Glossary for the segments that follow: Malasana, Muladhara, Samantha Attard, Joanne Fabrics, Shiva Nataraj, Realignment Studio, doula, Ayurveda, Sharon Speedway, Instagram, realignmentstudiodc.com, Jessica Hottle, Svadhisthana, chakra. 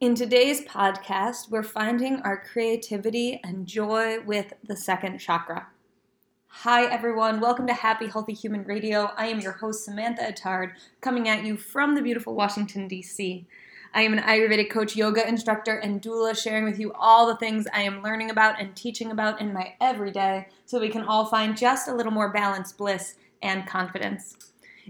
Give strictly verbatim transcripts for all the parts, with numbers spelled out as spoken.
In today's podcast, we're finding our creativity and joy with the second chakra. Hi everyone, welcome to Happy Healthy Human Radio. I am your host Samantha Attard, coming at you from the beautiful Washington, D C. I am an Ayurvedic coach, yoga instructor, and doula, sharing with you all the things I am learning about and teaching about in my everyday, so we can all find just a little more balance, bliss, and confidence.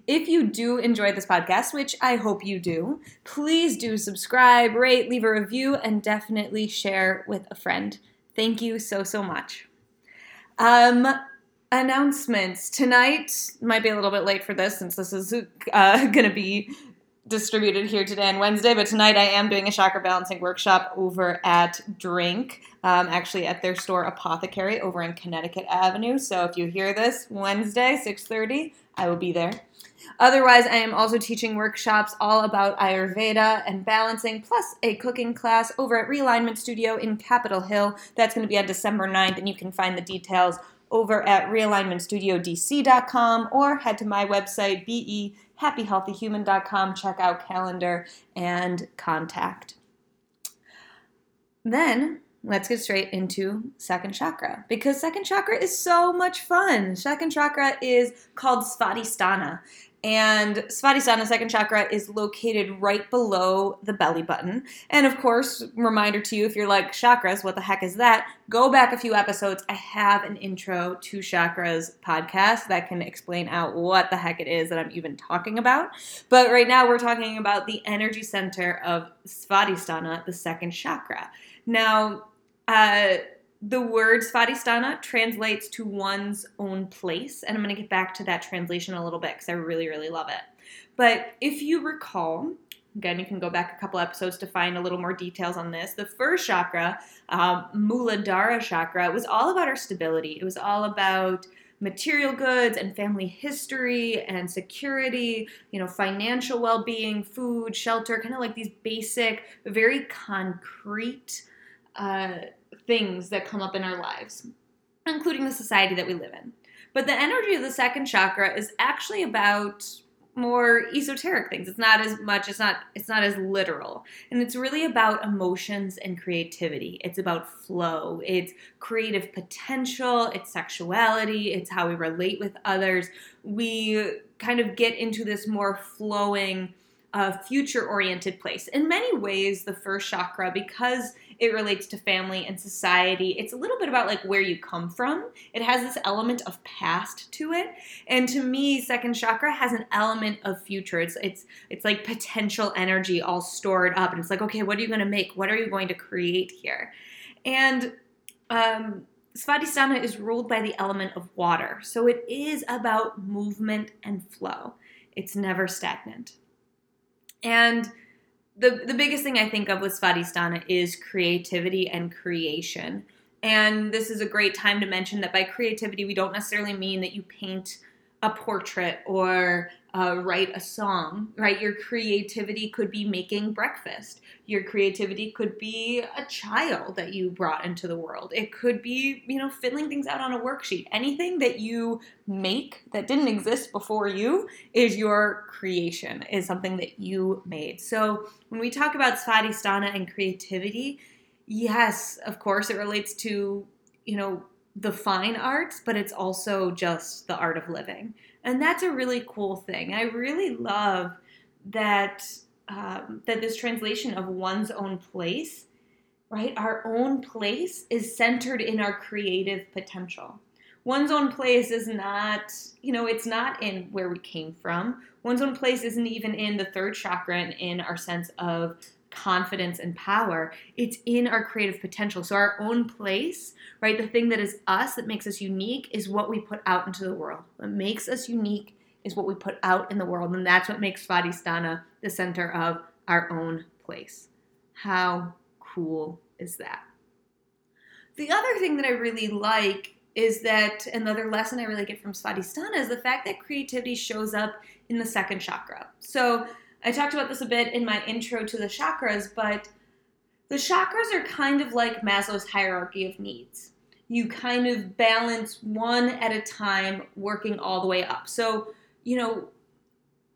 If you do enjoy this podcast, which I hope you do, please do subscribe, rate, leave a review, and definitely share with a friend. Thank you so, so much. Um, announcements. Tonight, might be a little bit late for this since this is uh, going to be distributed here today and Wednesday, but tonight I am doing a chakra balancing workshop over at Drink, um, actually at their store Apothecary over in Connecticut Avenue. So if you hear this Wednesday, six thirty, I will be there. Otherwise, I am also teaching workshops all about Ayurveda and balancing, plus a cooking class over at Realignment Studio in Capitol Hill. That's going to be on December ninth, and you can find the details over at realignment studio d c dot com or head to my website, be happy healthy human dot com. Check out calendar and contact. Then let's get straight into second chakra, because second chakra is so much fun. Second chakra is called Svadhisthana. And Svadhisthana, second chakra, is located right below the belly button. And of course, reminder to you, if you're like, chakras, what the heck is that? Go back a few episodes. I have an intro to chakras podcast that can explain out what the heck it is that I'm even talking about. But right now we're talking about the energy center of Svadhisthana, the second chakra. Now, uh... the word Svadhisthana translates to one's own place, and I'm going to get back to that translation a little bit because I really, really love it. But if you recall, again, you can go back a couple episodes to find a little more details on this. The first chakra, um, Muladhara chakra, was all about our stability. It was all about material goods and family history and security, you know, financial well-being, food, shelter, kind of like these basic, very concrete uh things that come up in our lives, including the society that we live in. But the energy of the second chakra is actually about more esoteric things. It's not as much, it's not, it's not as literal. And it's really about emotions and creativity. It's about flow. It's creative potential. It's sexuality. It's how we relate with others. We kind of get into this more flowing, a future-oriented place. In many ways, the first chakra, because it relates to family and society, it's a little bit about like where you come from. It has this element of past to it. And to me, second chakra has an element of future. It's it's it's like potential energy all stored up. And it's like, okay, what are you going to make? What are you going to create here? And um, Svadhisthana is ruled by the element of water. So it is about movement and flow. It's never stagnant. And the the biggest thing I think of with Svadhisthana is creativity and creation. And this is a great time to mention that by creativity, we don't necessarily mean that you paint a portrait or uh, write a song, right? Your creativity could be making breakfast. Your creativity could be a child that you brought into the world. It could be, you know, filling things out on a worksheet. Anything that you make that didn't exist before you is your creation, is something that you made. So when we talk about Svadhisthana and creativity, yes, of course, it relates to, you know, the fine arts, but it's also just the art of living. And that's a really cool thing. I really love that um, that this translation of one's own place, right? Our own place is centered in our creative potential. One's own place is not, you know, it's not in where we came from. One's own place isn't even in the third chakra and in our sense of confidence and power. It's in our creative potential. So our own place, right, the thing that is us, that makes us unique, is what we put out into the world. What makes us unique is what we put out in the world, and that's what makes Svadhisthana the center of our own place. How cool is that? The other thing that I really like is that another lesson I really get from Svadhisthana is the fact that creativity shows up in the second chakra. So I talked about this a bit in my intro to the chakras, but the chakras are kind of like Maslow's hierarchy of needs. You kind of balance one at a time, working all the way up. So, you know,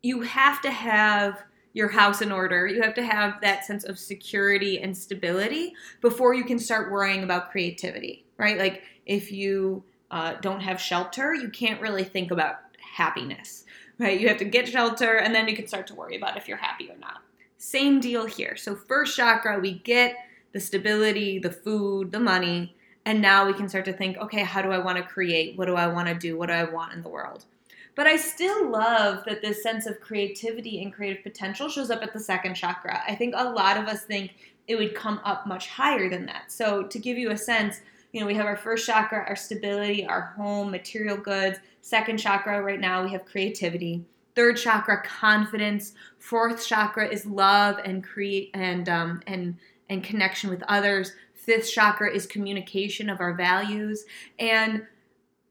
you have to have your house in order. You have to have that sense of security and stability before you can start worrying about creativity, right? Like if you uh, don't have shelter, you can't really think about happiness, right? You have to get shelter and then you can start to worry about if you're happy or not. Same deal here. So first chakra, we get the stability, the food, the money, and now we can start to think, okay, how do I want to create? What do I want to do? What do I want in the world? But I still love that this sense of creativity and creative potential shows up at the second chakra. I think a lot of us think it would come up much higher than that. So to give you a sense, you know, we have our first chakra, our stability, our home, material goods. Second chakra right now, we have creativity. Third chakra, confidence. Fourth chakra is love and create and um, and and connection with others. Fifth chakra is communication of our values. And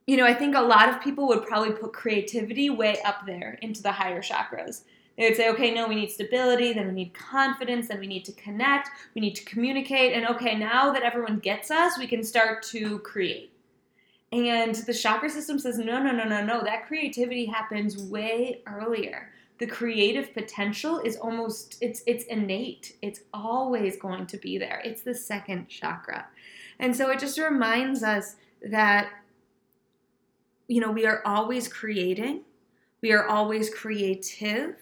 you know, I think a lot of people would probably put creativity way up there into the higher chakras. They would say, okay, no, we need stability, then we need confidence, then we need to connect, we need to communicate, and okay, now that everyone gets us, we can start to create. And the chakra system says, no, no, no, no, no, that creativity happens way earlier. The creative potential is almost, it's it's innate. It's always going to be there. It's the second chakra. And so it just reminds us that, you know, we are always creating, we are always creative,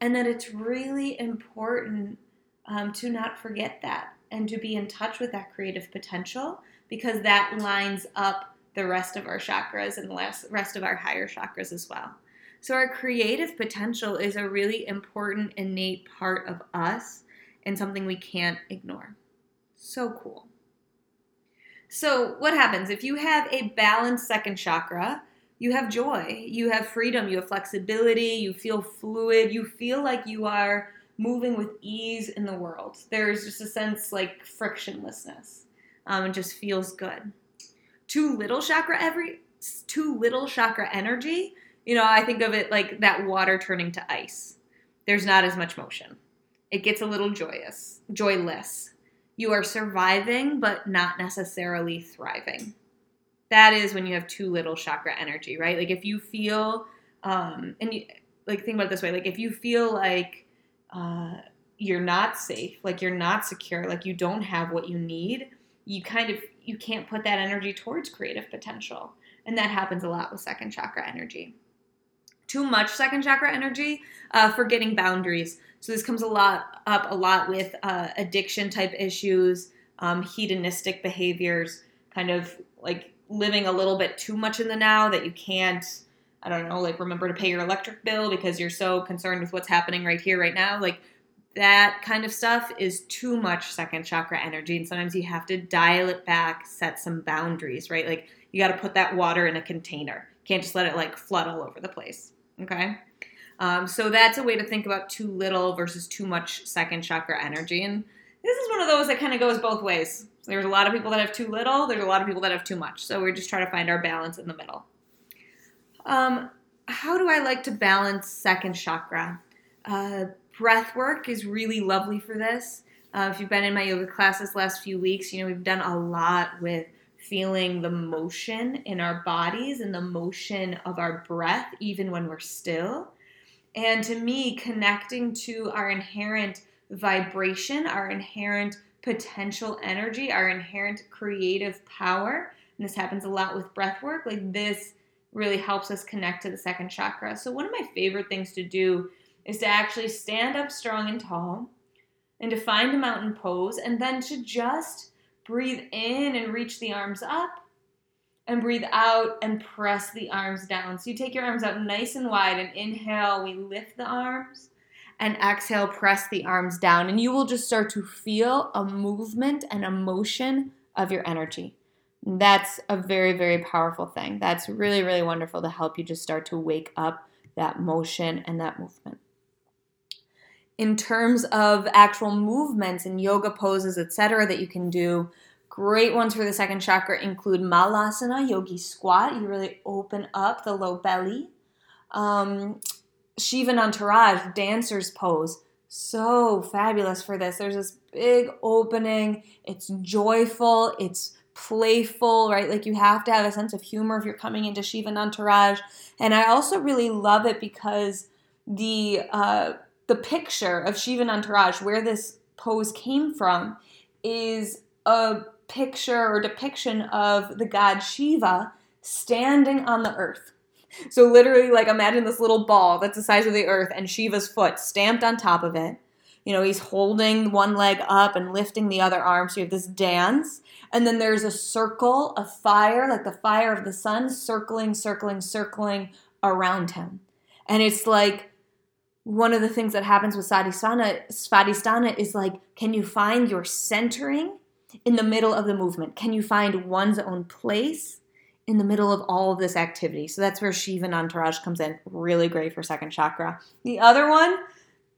and that it's really important um, to not forget that and to be in touch with that creative potential, because that lines up the rest of our chakras and the rest of our higher chakras as well. So our creative potential is a really important innate part of us and something we can't ignore. So cool. So what happens if you have a balanced second chakra? You have joy, you have freedom, you have flexibility, you feel fluid, you feel like you are moving with ease in the world. There's just a sense like frictionlessness. Um, it just feels good. Too little chakra every, too little chakra energy. You know, I think of it like that water turning to ice. There's not as much motion. It gets a little joyous, joyless. You are surviving, but not necessarily thriving. That is when you have too little chakra energy, right? Like if you feel, um, and you, like think about it this way, like if you feel like uh, you're not safe, like you're not secure, like you don't have what you need, you kind of, you can't put that energy towards creative potential. And that happens a lot with second chakra energy. Too much second chakra energy, uh, forgetting boundaries. So this comes a lot up a lot with uh, addiction type issues, um, hedonistic behaviors, kind of like living a little bit too much in the now that you can't, I don't know, like remember to pay your electric bill because you're so concerned with what's happening right here, right now. Like that kind of stuff is too much second chakra energy. And sometimes you have to dial it back, set some boundaries, right? Like you got to put that water in a container. Can't just let it like flood all over the place. Okay, um, so that's a way to think about too little versus too much second chakra energy. And this is one of those that kind of goes both ways. There's a lot of people that have too little. There's a lot of people that have too much. So we're just trying to find our balance in the middle. Um, how do I like to balance second chakra? Uh, breath work is really lovely for this. Uh, if you've been in my yoga classes last few weeks, you know, we've done a lot with feeling the motion in our bodies and the motion of our breath, even when we're still. And to me, connecting to our inherent vibration, our inherent potential energy, our inherent creative power, and this happens a lot with breath work, like this really helps us connect to the second chakra. So one of my favorite things to do is to actually stand up strong and tall and to find a mountain pose, and then to just breathe in and reach the arms up, and breathe out and press the arms down. So you take your arms out nice and wide, and inhale, we lift the arms, and exhale, press the arms down. And you will just start to feel a movement and a motion of your energy. That's a very, very powerful thing. That's really, really wonderful to help you just start to wake up that motion and that movement. In terms of actual movements and yoga poses, et cetera, that you can do, great ones for the second chakra include Malasana, yogi squat. You really open up the low belly. Um, Shiva Nataraj, dancer's pose. So fabulous for this. There's this big opening. It's joyful. It's playful, right? Like you have to have a sense of humor if you're coming into Shiva Nataraj. And I also really love it because the... Uh, the picture of Shiva Nataraj, where this pose came from, is a picture or depiction of the god Shiva standing on the earth. So literally, like, imagine this little ball that's the size of the earth and Shiva's foot stamped on top of it. You know, he's holding one leg up and lifting the other arm. So you have this dance. And then there's a circle of fire, like the fire of the sun, circling, circling, circling around him. And it's like one of the things that happens with Svadhisthana, Svadhisthana is like, can you find your centering in the middle of the movement? Can you find one's own place in the middle of all of this activity? So that's where Shiva Nataraj comes in. Really great for second chakra. The other one,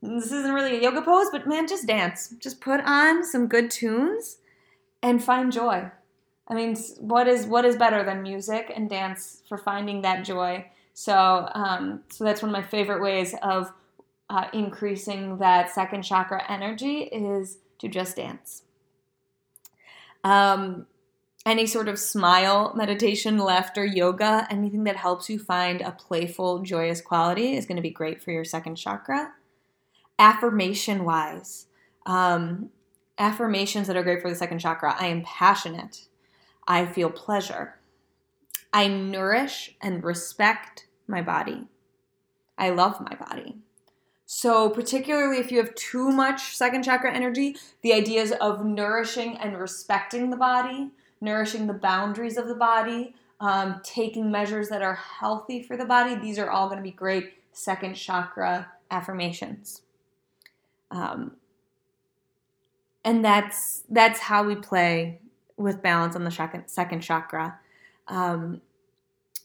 this isn't really a yoga pose, but man, just dance. Just put on some good tunes and find joy. I mean, what is what is better than music and dance for finding that joy? So, um, so that's one of my favorite ways of uh, increasing that second chakra energy is to just dance. Um, any sort of smile, meditation, laughter, yoga, anything that helps you find a playful, joyous quality is going to be great for your second chakra. Affirmation-wise, um, affirmations that are great for the second chakra. I am passionate. I feel pleasure. I nourish and respect my body. I love my body. So particularly if you have too much second chakra energy, the ideas of nourishing and respecting the body, nourishing the boundaries of the body, um, taking measures that are healthy for the body, these are all going to be great second chakra affirmations. Um, and that's that's how we play with balance on the second, second chakra. Um,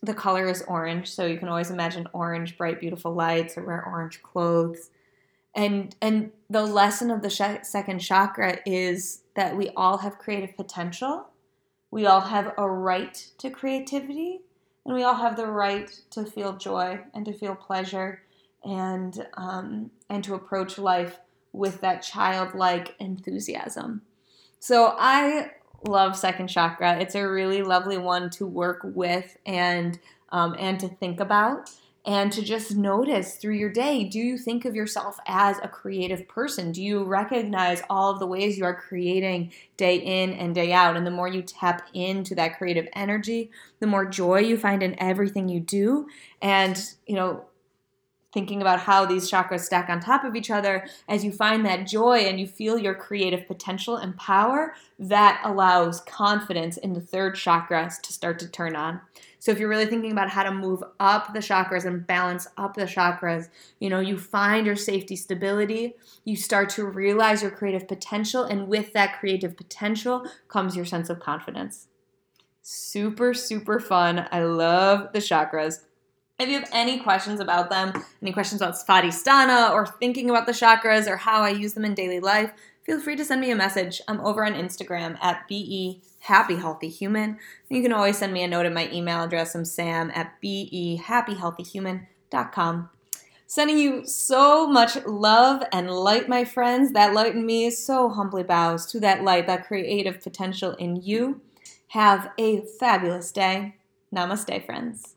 the color is orange, so you can always imagine orange, bright, beautiful lights, or wear orange clothes. And and the lesson of the sh- second chakra is that we all have creative potential. We all have a right to creativity, and we all have the right to feel joy and to feel pleasure and um, and to approach life with that childlike enthusiasm. So I love second chakra. It's a really lovely one to work with and um, and to think about and to just notice through your day. Do you think of yourself as a creative person? Do you recognize all of the ways you are creating day in and day out? And the more you tap into that creative energy, the more joy you find in everything you do. And, you know, thinking about how these chakras stack on top of each other, as you find that joy and you feel your creative potential and power, that allows confidence in the third chakra to start to turn on. So if you're really thinking about how to move up the chakras and balance up the chakras, you know, you find your safety, stability, you start to realize your creative potential, and with that creative potential comes your sense of confidence. Super, super fun. I love the chakras. If you have any questions about them, any questions about Svadhisthana or thinking about the chakras or how I use them in daily life, feel free to send me a message. I'm over on Instagram at behappyhealthyhuman. You can always send me a note at my email address. I'm sam at behappyhealthyhuman dot com. Sending you so much love and light, my friends. That light in me so humbly bows to that light, that creative potential in you. Have a fabulous day. Namaste, friends.